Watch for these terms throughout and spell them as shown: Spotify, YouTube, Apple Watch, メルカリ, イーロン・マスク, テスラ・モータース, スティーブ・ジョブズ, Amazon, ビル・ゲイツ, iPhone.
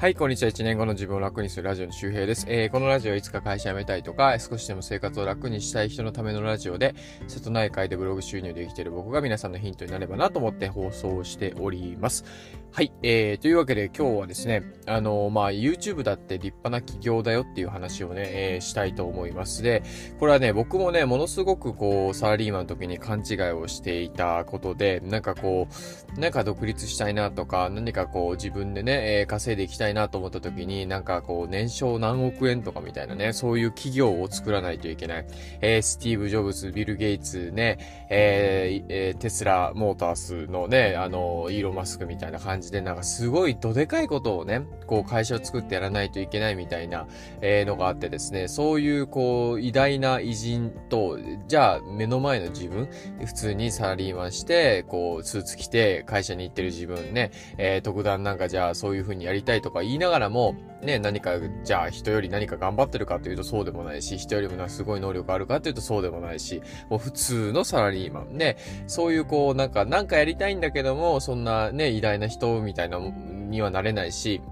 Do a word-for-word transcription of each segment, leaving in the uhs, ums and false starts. はい、こんにちは。いちねんごの自分を楽にするラジオの周平です。えー、このラジオはいつか会社辞めたいとか、少しでも生活を楽にしたい人のためのラジオで、瀬戸内海でブログ収入で生きている僕が皆さんのヒントになればなと思って放送しております。はい、えー、というわけで今日はですね、あのー、まあ、YouTube だって立派な企業だよっていう話をね、えー、したいと思います。で、これはね、僕もね、ものすごくこう、サラリーマンの時に勘違いをしていたことで、なんかこう、なんか独立したいなとか、何かこう、自分でね、えー、稼いでいきたいなと思った時になんかこう年商何億円とかみたいなね、そういう企業を作らないといけない、えー、スティーブ・ジョブズ、ビル・ゲイツね、えーえー、テスラ・モータースのね、あのイーロン・マスクみたいな感じで、なんかすごいどでかいことをね、こう会社を作ってやらないといけないみたいな、えー、のがあってですね、そういうこう偉大な偉人と、じゃあ目の前の自分、普通にサラリーマンしてこうスーツ着て会社に行ってる自分ね、えー、特段なんかじゃあそういう風にやりたいとか言いながらもね、何かじゃあ人より何か頑張ってるかというとそうでもないし、人よりもすごい能力あるかというとそうでもないし、もう普通のサラリーマンね、そういうこうなんかなんかやりたいんだけども、そんなね偉大な人みたいなにはなれないし、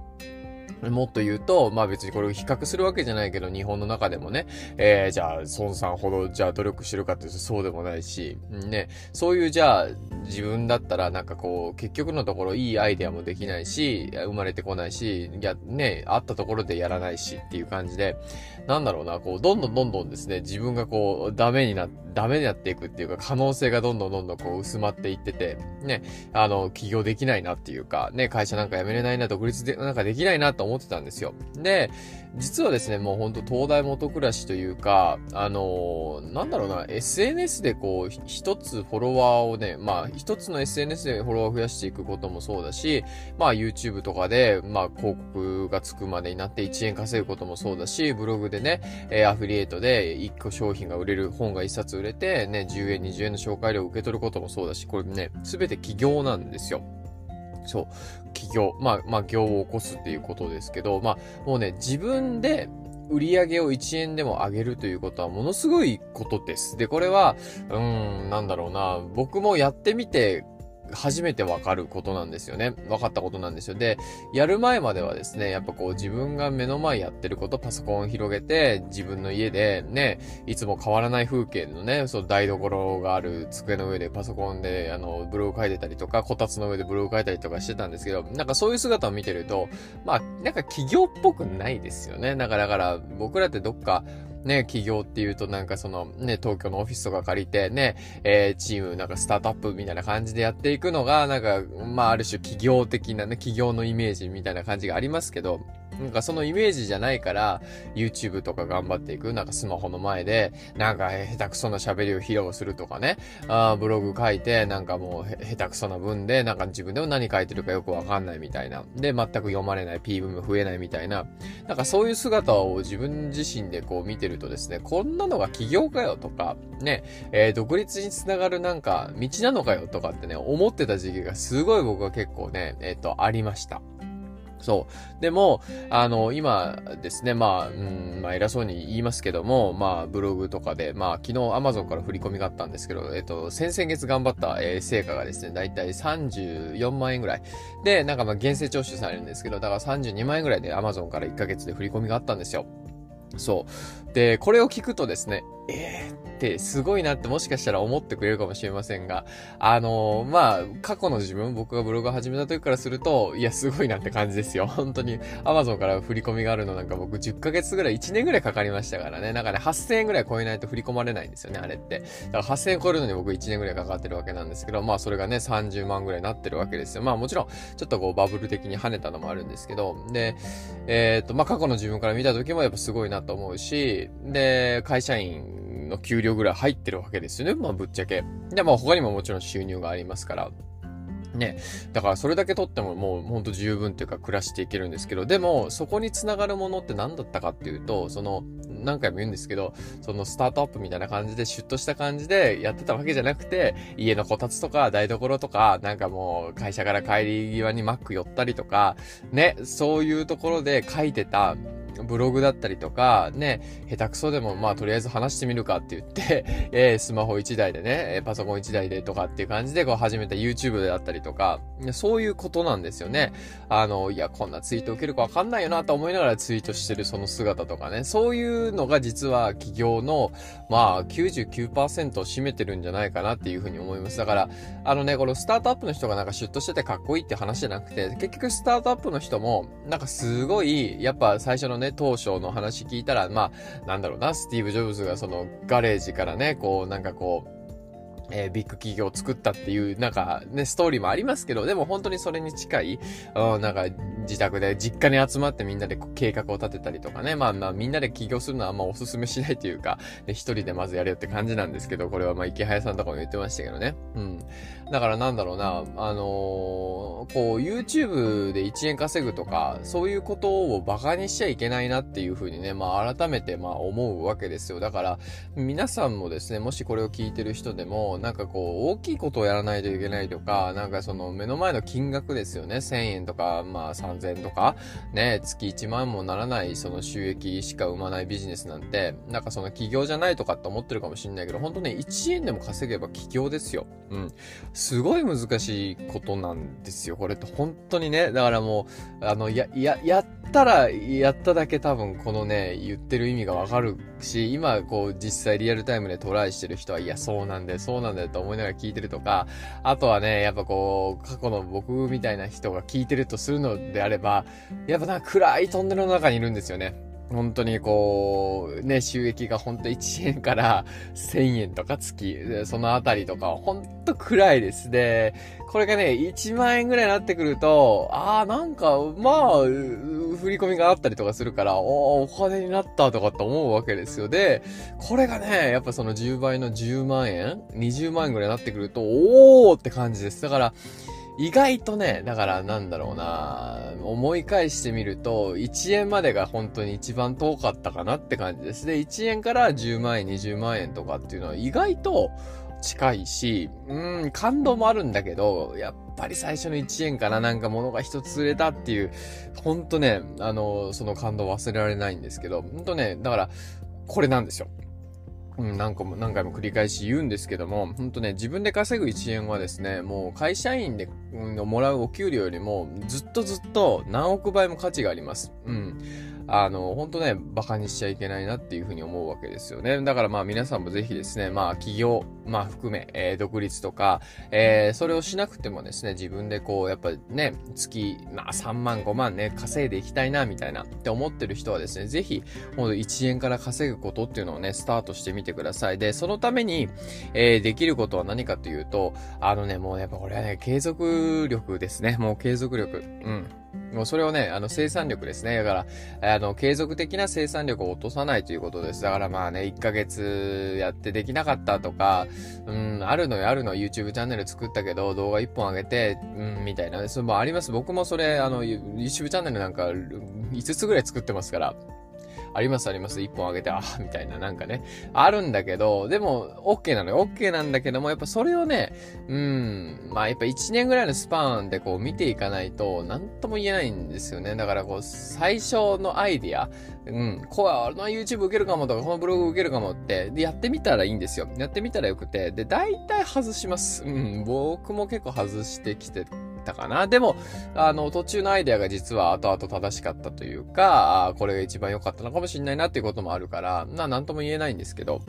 もっと言うと、まあ別にこれを比較するわけじゃないけど、日本の中でもね、えー、じゃあ孫さんほどじゃあ努力してるかっていうとそうでもないし、ね、そういうじゃあ自分だったらなんかこう結局のところいいアイデアもできないし、生まれてこないし、いやね、あったところでやらないしっていう感じで、なんだろうな、こうどんどんどんどんですね、自分がこうダメになダメになっていくっていうか、可能性がどんどんどんどんこう薄まっていってて、ね、あの起業できないなっていうか、ね、会社なんか辞めれないな、独立でなんかできないなと思ってたんですよ。で、実はですね、もう本当東大元暮らしというか、あのー、なんだろうな、エスエヌエス でこう一つフォロワーをね、まあ一つの エスエヌエス でフォロワーを増やしていくこともそうだし、まあ YouTube とかでまあ広告がつくまでになっていちえん稼ぐこともそうだし、ブログでね、アフィリエイトでいっこ商品が売れる、本がいっさつ売れてね、じゅうえんにじゅうえんの紹介料を受け取ることもそうだし、これね、すべて起業なんですよ。そう、起業。まあ、まあ、業を起こすっていうことですけど、まあ、もうね、自分で、売り上げをいちえんでも上げるということはものすごいことです。で、これは、うーん、なんだろうな、僕もやってみて、初めて分かることなんですよね。分かったことなんですよ。で、やる前まではですね、やっぱこう自分が目の前やってること、パソコンを広げて、自分の家でね、いつも変わらない風景のね、そう台所がある机の上でパソコンで、あの、ブログ書いてたりとか、こたつの上でブログ書いたりとかしてたんですけど、なんかそういう姿を見てると、まあ、なんか企業っぽくないですよね。なんかだから、僕らってどっか、ね、企業っていうとなんかそのね、東京のオフィスとか借りてね、えー、チームなんかスタートアップみたいな感じでやっていくのがなんか、まあある種企業的なね、企業のイメージみたいな感じがありますけど、なんかそのイメージじゃないから YouTube とか頑張っていく、なんかスマホの前でなんか下手くそな喋りを披露するとかね、あ、ブログ書いてなんかもう下手くそな文でなんか自分でも何書いてるかよくわかんないみたいな、で全く読まれない、 ピーブイ も増えないみたいな、なんかそういう姿を自分自身でこう見てるとですね、こんなのが起業かよとかね、えー、独立につながるなんか道なのかよとかってね、思ってた時期がすごい僕は結構ね、えっとありました。そう。でも、あの、今ですね、まあ、うん、まあ、偉そうに言いますけども、まあ、ブログとかで、まあ、昨日 Amazon から振り込みがあったんですけど、えっと、先々月頑張った、えー、成果がですね、だいたいさんじゅうよんまんえんぐらい。で、なんかまあ、厳正徴収されるんですけど、だからさんじゅうにまんえんぐらいで Amazon からいっかげつで振り込みがあったんですよ。そう。で、これを聞くとですね、えーってすごいなってもしかしたら思ってくれるかもしれませんが、あのー、まあ、過去の自分、僕がブログを始めた時からすると、いや、すごいなって感じですよ。本当に、Amazon から振り込みがあるのなんか僕じゅっかげつぐらい、いちねんぐらいかかりましたからね。なんかね、はっせんえんぐらい超えないと振り込まれないんですよね、あれって。だからはっせんえん超えるのに僕いちねんぐらいかかってるわけなんですけど、まあ、それがね、さんじゅうまんぐらいになってるわけですよ。まあ、もちろん、ちょっとこう、バブル的に跳ねたのもあるんですけど、で、えー、っと、まあ、過去の自分から見た時もやっぱすごいなと思うし、で、会社員、の給料ぐらい入ってるわけですよね。まあぶっちゃけ。で、まあ他にももちろん収入がありますから。ね。だからそれだけ取ってももうほんと十分というか暮らしていけるんですけど、でもそこに繋がるものって何だったかっていうと、その何回も言うんですけど、そのスタートアップみたいな感じでシュッとした感じでやってたわけじゃなくて、家のこたつとか台所とか、なんかもう会社から帰り際にマック寄ったりとか、ね、そういうところで書いてた、ブログだったりとかね、下手くそでもまあとりあえず話してみるかって言って、えー、スマホいちだいでね、パソコンいちだいでとかっていう感じでこう始めた YouTube だったりとか、そういうことなんですよね。あの、いや、こんなツイート受けるかわかんないよなと思いながらツイートしてるその姿とかね、そういうのが実は企業のまあ きゅうじゅうきゅうパーセント を占めてるんじゃないかなっていうふうに思います。だから、あのね、このスタートアップの人がなんかシュッとしててかっこいいって話じゃなくて、結局スタートアップの人もなんかすごい、やっぱ最初のね、当初の話聞いたら、まあ、なんだろうな、スティーブ・ジョブズがそのガレージからね、こうなんかこう、えー、ビッグ企業を作ったっていう、なんかね、ストーリーもありますけど、でも本当にそれに近い、うん、なんか自宅で実家に集まってみんなで計画を立てたりとかね、まあまあみんなで起業するのはあんまおすすめしないというか、で一人でまずやれよって感じなんですけど、これはまあ池早さんとかも言ってましたけどね。うん。だからなんだろうな、あのー、こう YouTube でいちえん稼ぐとか、そういうことをバカにしちゃいけないなっていうふうにね、まあ改めてまあ思うわけですよ。だから皆さんもですね、もしこれを聞いてる人でも、なんかこう大きいことをやらないといけないとか、なんかその目の前の金額ですよね。せんえんとか、まあさんぜんえんとかね、月いちまんもならないその収益しか生まないビジネスなんて、なんかその起業じゃないとかって思ってるかもしれないけど、本当ね、いちえんでも稼げば起業ですよ。うん、すごい難しいことなんですよ、これって本当にね。だからもうあのやややったらやっただけ多分このね言ってる意味がわかるし、今こう実際リアルタイムでトライしてる人は、いやそうなんでそうなんだよと思いながら聞いてるとか、あとはねやっぱこう過去の僕みたいな人が聞いてるとするのであれば、やっぱなんか暗いトンネルの中にいるんですよね。本当にこうね、収益が本当いちえんからせんえんとか月、そのあたりとか本当暗いです。で、これがねいちまんえんぐらいになってくると、あーなんかまあ振り込みがあったりとかするから、おお金になったとかって思うわけですよ。で、これがねやっぱそのじゅうばいのじゅうまんえん、にじゅうまんえんぐらいになってくると、おーって感じです。だから意外とね、だからなんだろうな、思い返してみると、いちえんまでが本当に一番遠かったかなって感じです。で、いちえんからじゅうまんえん、にじゅうまんえんとかっていうのは意外と近いし、うーん、感動もあるんだけど、やっぱり最初のいちえんからなんか物が一つ売れたっていう、ほんとね、あの、その感動忘れられないんですけど、ほんとね、だから、これなんですよ。うん、何個も何回も繰り返し言うんですけども、ほんとね、自分で稼ぐいちえんはですね、もう会社員でもらうお給料よりもずっとずっと何億倍も価値があります。うん。あの、ほんとね、バカにしちゃいけないなっていうふうに思うわけですよね。だからまあ皆さんもぜひですね、まあ企業、まあ含め、えー、独立とか、えー、それをしなくてもですね、自分でこう、やっぱね、月、まあさんまん、ごまんね、稼いでいきたいな、みたいなって思ってる人はですね、ぜひ、ほんといちえんから稼ぐことっていうのをね、スタートしてみてください。で、そのために、えー、できることは何かというと、あのね、もうやっぱこれはね、継続力ですね。もう継続力。うん。もうそれをね、あの生産力ですね。だから、あの、継続的な生産力を落とさないということです。だからまあね、いっかげつやってできなかったとか、うん、あるのよあるの、YouTube チャンネル作ったけど、動画いっぽん上げて、うん、みたいな。それもあります。僕もそれ、あの、YouTube チャンネルなんかいつつぐらい作ってますから。ありますあります。一本あげて、ああ、みたいな、なんかね。あるんだけど、でも、OK なのよ。OK なんだけども、やっぱそれをね、うん、まあやっぱいちねんぐらいのスパンでこう見ていかないと、なんとも言えないんですよね。だからこう、最初のアイディア、うん、こう、この YouTube 受けるかもとか、このブログ受けるかもって、で、やってみたらいいんですよ。やってみたらよくて、で、大体外します。うん、僕も結構外してきて、かな。でもあの途中のアイデアが実は後々正しかったというか、これが一番良かったのかもしれないなっていうこともあるから、な何とも言えないんですけど、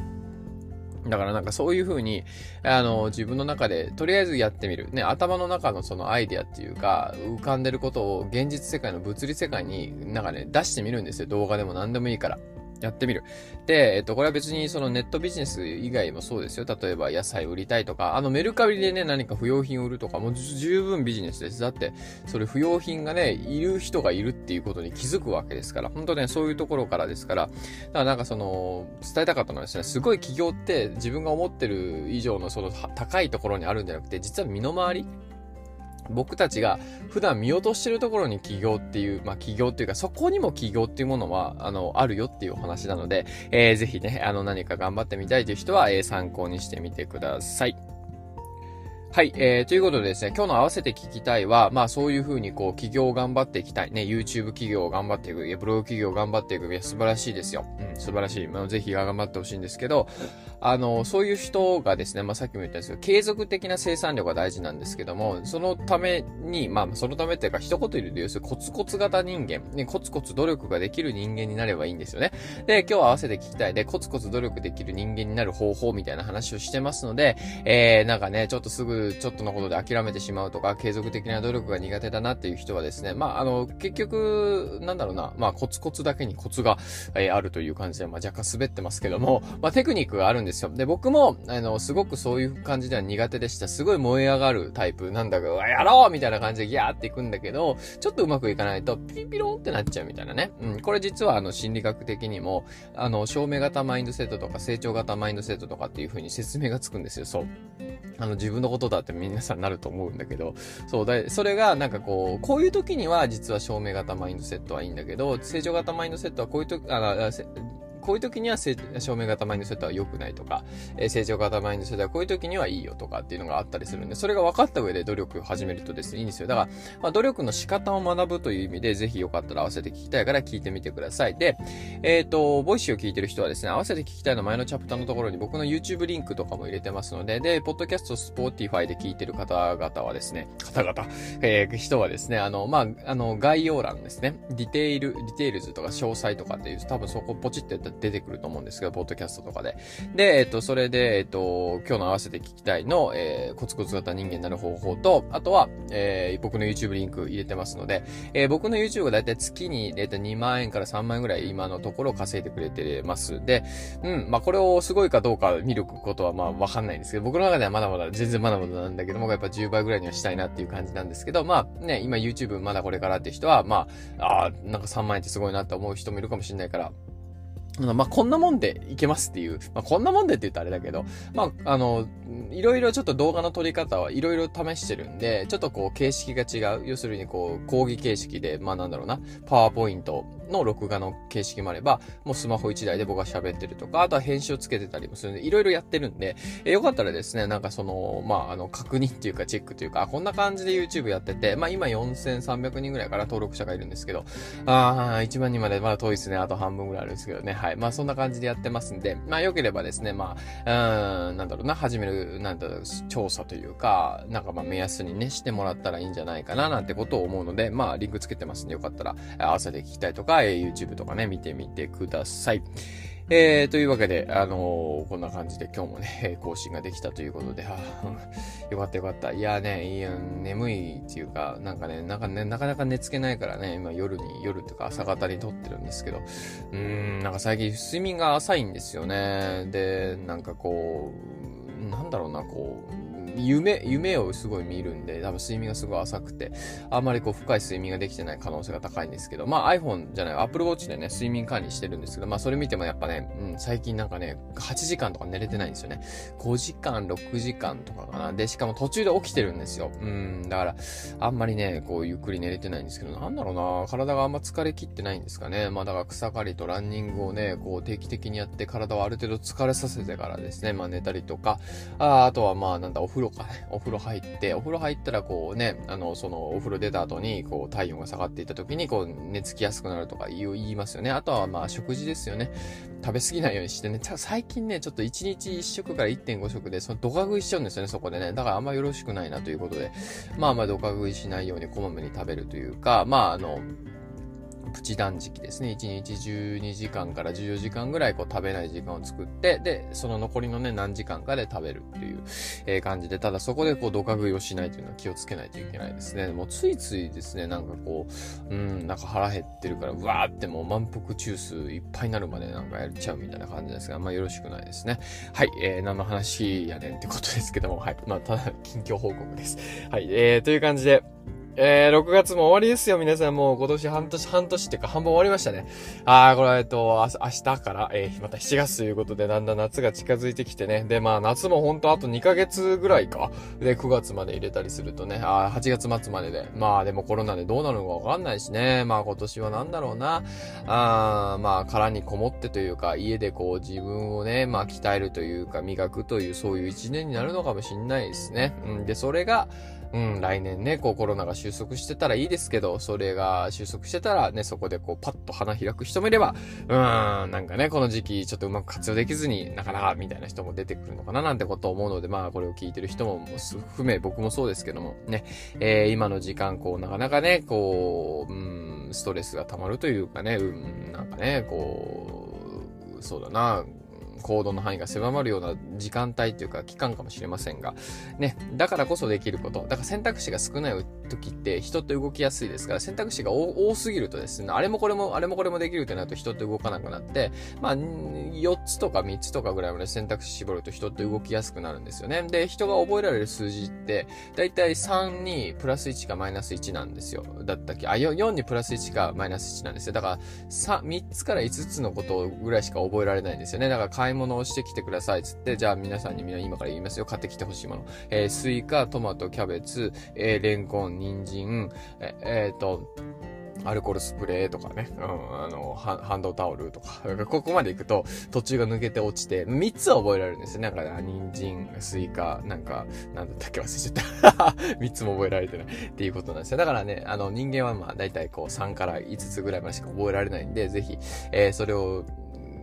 だからなんかそういう風にあの自分の中でとりあえずやってみるね、頭の中のそのアイデアっていうか浮かんでることを現実世界の物理世界になんかね出してみるんですよ。動画でも何でもいいからやってみる。で、えっと、これは別にそのネットビジネス以外もそうですよ。例えば野菜売りたいとか、あのメルカリでね、何か不要品を売るとかも十分ビジネスです。だって、それ不要品がね、いる人がいるっていうことに気づくわけですから、本当ね、そういうところからですから、だからなんかその、伝えたかったのはですね、すごい企業って自分が思ってる以上のその高いところにあるんじゃなくて、実は身の回り、僕たちが普段見落としてるところに起業っていう、まあ起業っていうか、そこにも起業っていうものは、あの、あるよっていうお話なので、えー、ぜひね、あの、何か頑張ってみたいという人は、えー、参考にしてみてください。はい、えー、ということでですね、今日の合わせて聞きたいは、まあそういうふうにこう、企業を頑張っていきたい。ね、YouTube 企業を頑張っていく。いや、ブログ企業を頑張っていく。いや、素晴らしいですよ。うん、素晴らしい。まあ、ぜひ頑張ってほしいんですけど、あの、そういう人がですね、まあさっきも言ったんですけど、継続的な生産量が大事なんですけども、そのために、まあそのためっていうか、一言で言うと、コツコツ型人間、ね、コツコツ努力ができる人間になればいいんですよね。で、今日は合わせて聞きたい。で、コツコツ努力できる人間になる方法みたいな話をしてますので、えー、なんかね、ちょっとすぐ、ちょっとのことで諦めてしまうとか、継続的な努力が苦手だなっていう人はですね、まあ、あの、結局、なんだろうな、まあ、コツコツだけにコツが、えー、あるという感じで、まあ、若干滑ってますけども、まあ、テクニックがあるんですよ。で、僕も、あの、すごくそういう感じでは苦手でした。すごい燃え上がるタイプなんだけど、やろうみたいな感じでギャーっていくんだけど、ちょっとうまくいかないと、ピピロンってなっちゃうみたいなね。うん、これ実は、あの、心理学的にも、あの、証明型マインドセットとか、成長型マインドセットとかっていう風に説明がつくんですよ、そう。あの、自分のことだって皆さんなると思うんだけど、そうだ、それがなんかこうこういう時には実は証明型マインドセットはいいんだけど、成長型マインドセットはこういう時あこういう時には証明型マインドセットは良くないとか、成長型マインドセットはこういう時にはいいよとかっていうのがあったりするんで、それが分かった上で努力を始めるとですね、いいんですよ。だから、まあ、努力の仕方を学ぶという意味で、ぜひよかったら合わせて聞きたいから聞いてみてください。で、えっと、ボイシーを聞いてる人はですね、合わせて聞きたいの前のチャプターのところに僕の YouTube リンクとかも入れてますので、で、ポッドキャスト、Spotify で聞いてる方々はですね、方々、えー、人はですね、あの、まあ、あの、概要欄ですね、ディテール、ディテールズとか詳細とかっていう、多分そこポチってやったら出てくると思うんですけど、ポッドキャストとかで。で、えっと、それで、えっと、今日の合わせて聞きたいの、えー、コツコツ型人間になる方法と、あとは、えー、僕の YouTube リンク入れてますので、えー、僕の YouTube がだいたい月に、だいたいにまんえんからさんまんえんぐらい今のところ稼いでくれてます。で、うん、まあ、これをすごいかどうか見ることはまあ、わかんないんですけど、僕の中ではまだまだ、全然まだまだなんだけども、やっぱじゅうばいぐらいにはしたいなっていう感じなんですけど、まあ、ね、今 YouTube まだこれからって人は、まあ、ああ、なんかさんまんえんってすごいなって思う人もいるかもしれないから、まあ、こんなもんでいけますっていう。まあ、こんなもんでって言うとあれだけど、まあ、あの、いろいろちょっと動画の撮り方はいろいろ試してるんで、ちょっとこう形式が違う。要するにこう、講義形式で、まあなんだろうな、パワーポイントの録画の形式もあれば、もうスマホいちだいで僕が喋ってるとか、あとは編集をつけてたりもするんで、いろいろやってるんで、え、よかったらですね、なんかその、まあ、あの、確認っていうかチェックというか、こんな感じで YouTube やってて、まあ今よんせんさんびゃくにんぐらいから登録者がいるんですけど、あー、いちまん人までまだ遠いですね。あと半分ぐらいあるんですけどね。はい。まあそんな感じでやってますんで、まあ良ければですね、まあ、うーん、なんだろうな、始める、なんだろう、調査というか、なんかまあ目安にね、してもらったらいいんじゃないかな、なんてことを思うので、まあリンクつけてますんで、よかったら合わせて聞きたいとか、YouTube とかね、見てみてください。えー、というわけで、あのー、こんな感じで今日もね、更新ができたということで、あよかったよかった。いやね、いや眠いっていうか、なんかね、なんかね、なかなか寝つけないからね、今夜に、夜とか朝方に撮ってるんですけど、うーん、なんか最近睡眠が浅いんですよね。で、なんかこう、なんだろうな、こう、夢、夢をすごい見るんで、多分睡眠がすごい浅くて、あんまりこう深い睡眠ができてない可能性が高いんですけど、まあ iPhone じゃない、Apple Watch でね、睡眠管理してるんですけど、まあそれ見てもやっぱね、うん、最近なんかね、はちじかんとか寝れてないんですよね。ごじかん、ろくじかんとかかな。で、しかも途中で起きてるんですよ。うん、だから、あんまりね、こうゆっくり寝れてないんですけど、なんだろうな、体があんま疲れきってないんですかね。まあだから草刈りとランニングをね、こう定期的にやって体をある程度疲れさせてからですね、まあ寝たりとか、あ、あとはまあなんだ、お風呂かね、お風呂入って、お風呂入ったらこうね、あの、その、お風呂出た後に、こう、体温が下がっていた時に、こう、寝つきやすくなるとか言いますよね。あとは、まあ、食事ですよね。食べ過ぎないようにしてね。最近ね、ちょっといちにちいち食から いってんご 食で、その、ドカ食いしちゃうんですよね、そこでね。だからあんまよろしくないなということで、まあまあ、ドカ食いしないようにこまめに食べるというか、まあ、あの、プチ断食ですね。いちにちじゅうにじかんからじゅうよじかんぐらいこう食べない時間を作って、で、その残りのね、何時間かで食べるっていう、えー、感じで、ただそこでこう、ドカ食いをしないというのは気をつけないといけないですね。もうついついですね、なんかこう、うん、なんか腹減ってるから、うわーってもう満腹中枢いっぱいになるまでなんかやっちゃうみたいな感じですが、あんまよろしくないですね。はい、えー、何の話やねんってことですけども、はい、まあ、ただ、近況報告です。はい、えー、という感じで、えー、ろくがつも終わりですよ、皆さん。もう今年半年、半年っていうか半分終わりましたね。あー、これ、えっと、明日から、えー、またしちがつということで、だんだん夏が近づいてきてね。で、まあ、夏もほんとあとにかげつぐらいか。で、くがつまで入れたりするとね、あー、はちがつ末までで。まあ、でもコロナでどうなるのかわかんないしね。まあ、今年はなんだろうな。あー、まあ、殻にこもってというか、家でこう、自分をね、まあ、鍛えるというか、磨くという、そういう一年になるのかもしんないですね。うん、で、それが、うん、来年ね、こうコロナが収束してたらいいですけど、それが収束してたらね、そこでこうパッと花開く人もいれば、うーん、なんかね、この時期ちょっとうまく活用できずに、なかなかみたいな人も出てくるのかななんてことを思うので、まあこれを聞いてる人も含め、僕もそうですけども、ね、えー、今の時間、こうなかなかね、こう、うん、ストレスが溜まるというかね、うん、なんかね、こう、そうだな、行動の範囲が狭まるような時間帯というか期間かもしれませんがね、だからこそできること、だから選択肢が少ない時って人って動きやすいですから、選択肢が多すぎるとですね、あれもこれもあれもこれもできるとなると人って動かなくなって、まあよっつとかみっつとかぐらいまで選択肢絞ると人って動きやすくなるんですよね。で、人が覚えられる数字ってだいたいさんにプラスいちかマイナスいちなんですよ。だったっけ、あ、よんにプラスいちかマイナスいちなんですよ。だから 3, 3つからいつつのことぐらいしか覚えられないんですよね。だから買い物をしてきてくださいっつって、じゃあ皆さんにみんな今から言いますよ、買ってきてほしいもの、えー、スイカ、トマト、キャベツ、えー、レンコン、人参、えー、えー、とアルコールスプレーとかね、うん、あの、ハンドタオルとか、ここまで行くと途中が抜けて落ちて、みっつは覚えられるんですよ。なんか、ね、人参、スイカ、なんか、なんだったっけ忘れちゃった。みっつも覚えられてないっていうことなんですよ。だからね、あの、人間はまあ、だいたいこうさんからいつつぐらいまでしか覚えられないんで、ぜひ、えー、それを、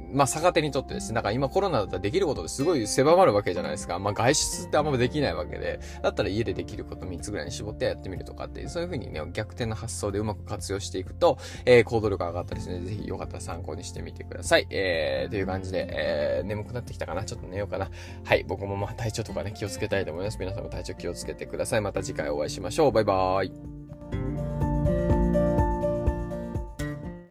まあ、逆手にとってですね、だから今コロナだったらできることですごい狭まるわけじゃないですか。まあ、外出ってあんまできないわけで、だったら家でできることみっつぐらいに絞ってやってみるとかって、そういう風にね、逆転の発想でうまく活用していくと、えー、行動力が上がったりですね、ぜひよかったら参考にしてみてください。えー、という感じで、えー、眠くなってきたかな、ちょっと寝ようかな。はい、僕もまあ体調とかね、気をつけたいと思います。皆さんも体調気をつけてください。また次回お会いしましょう。バイバーイ。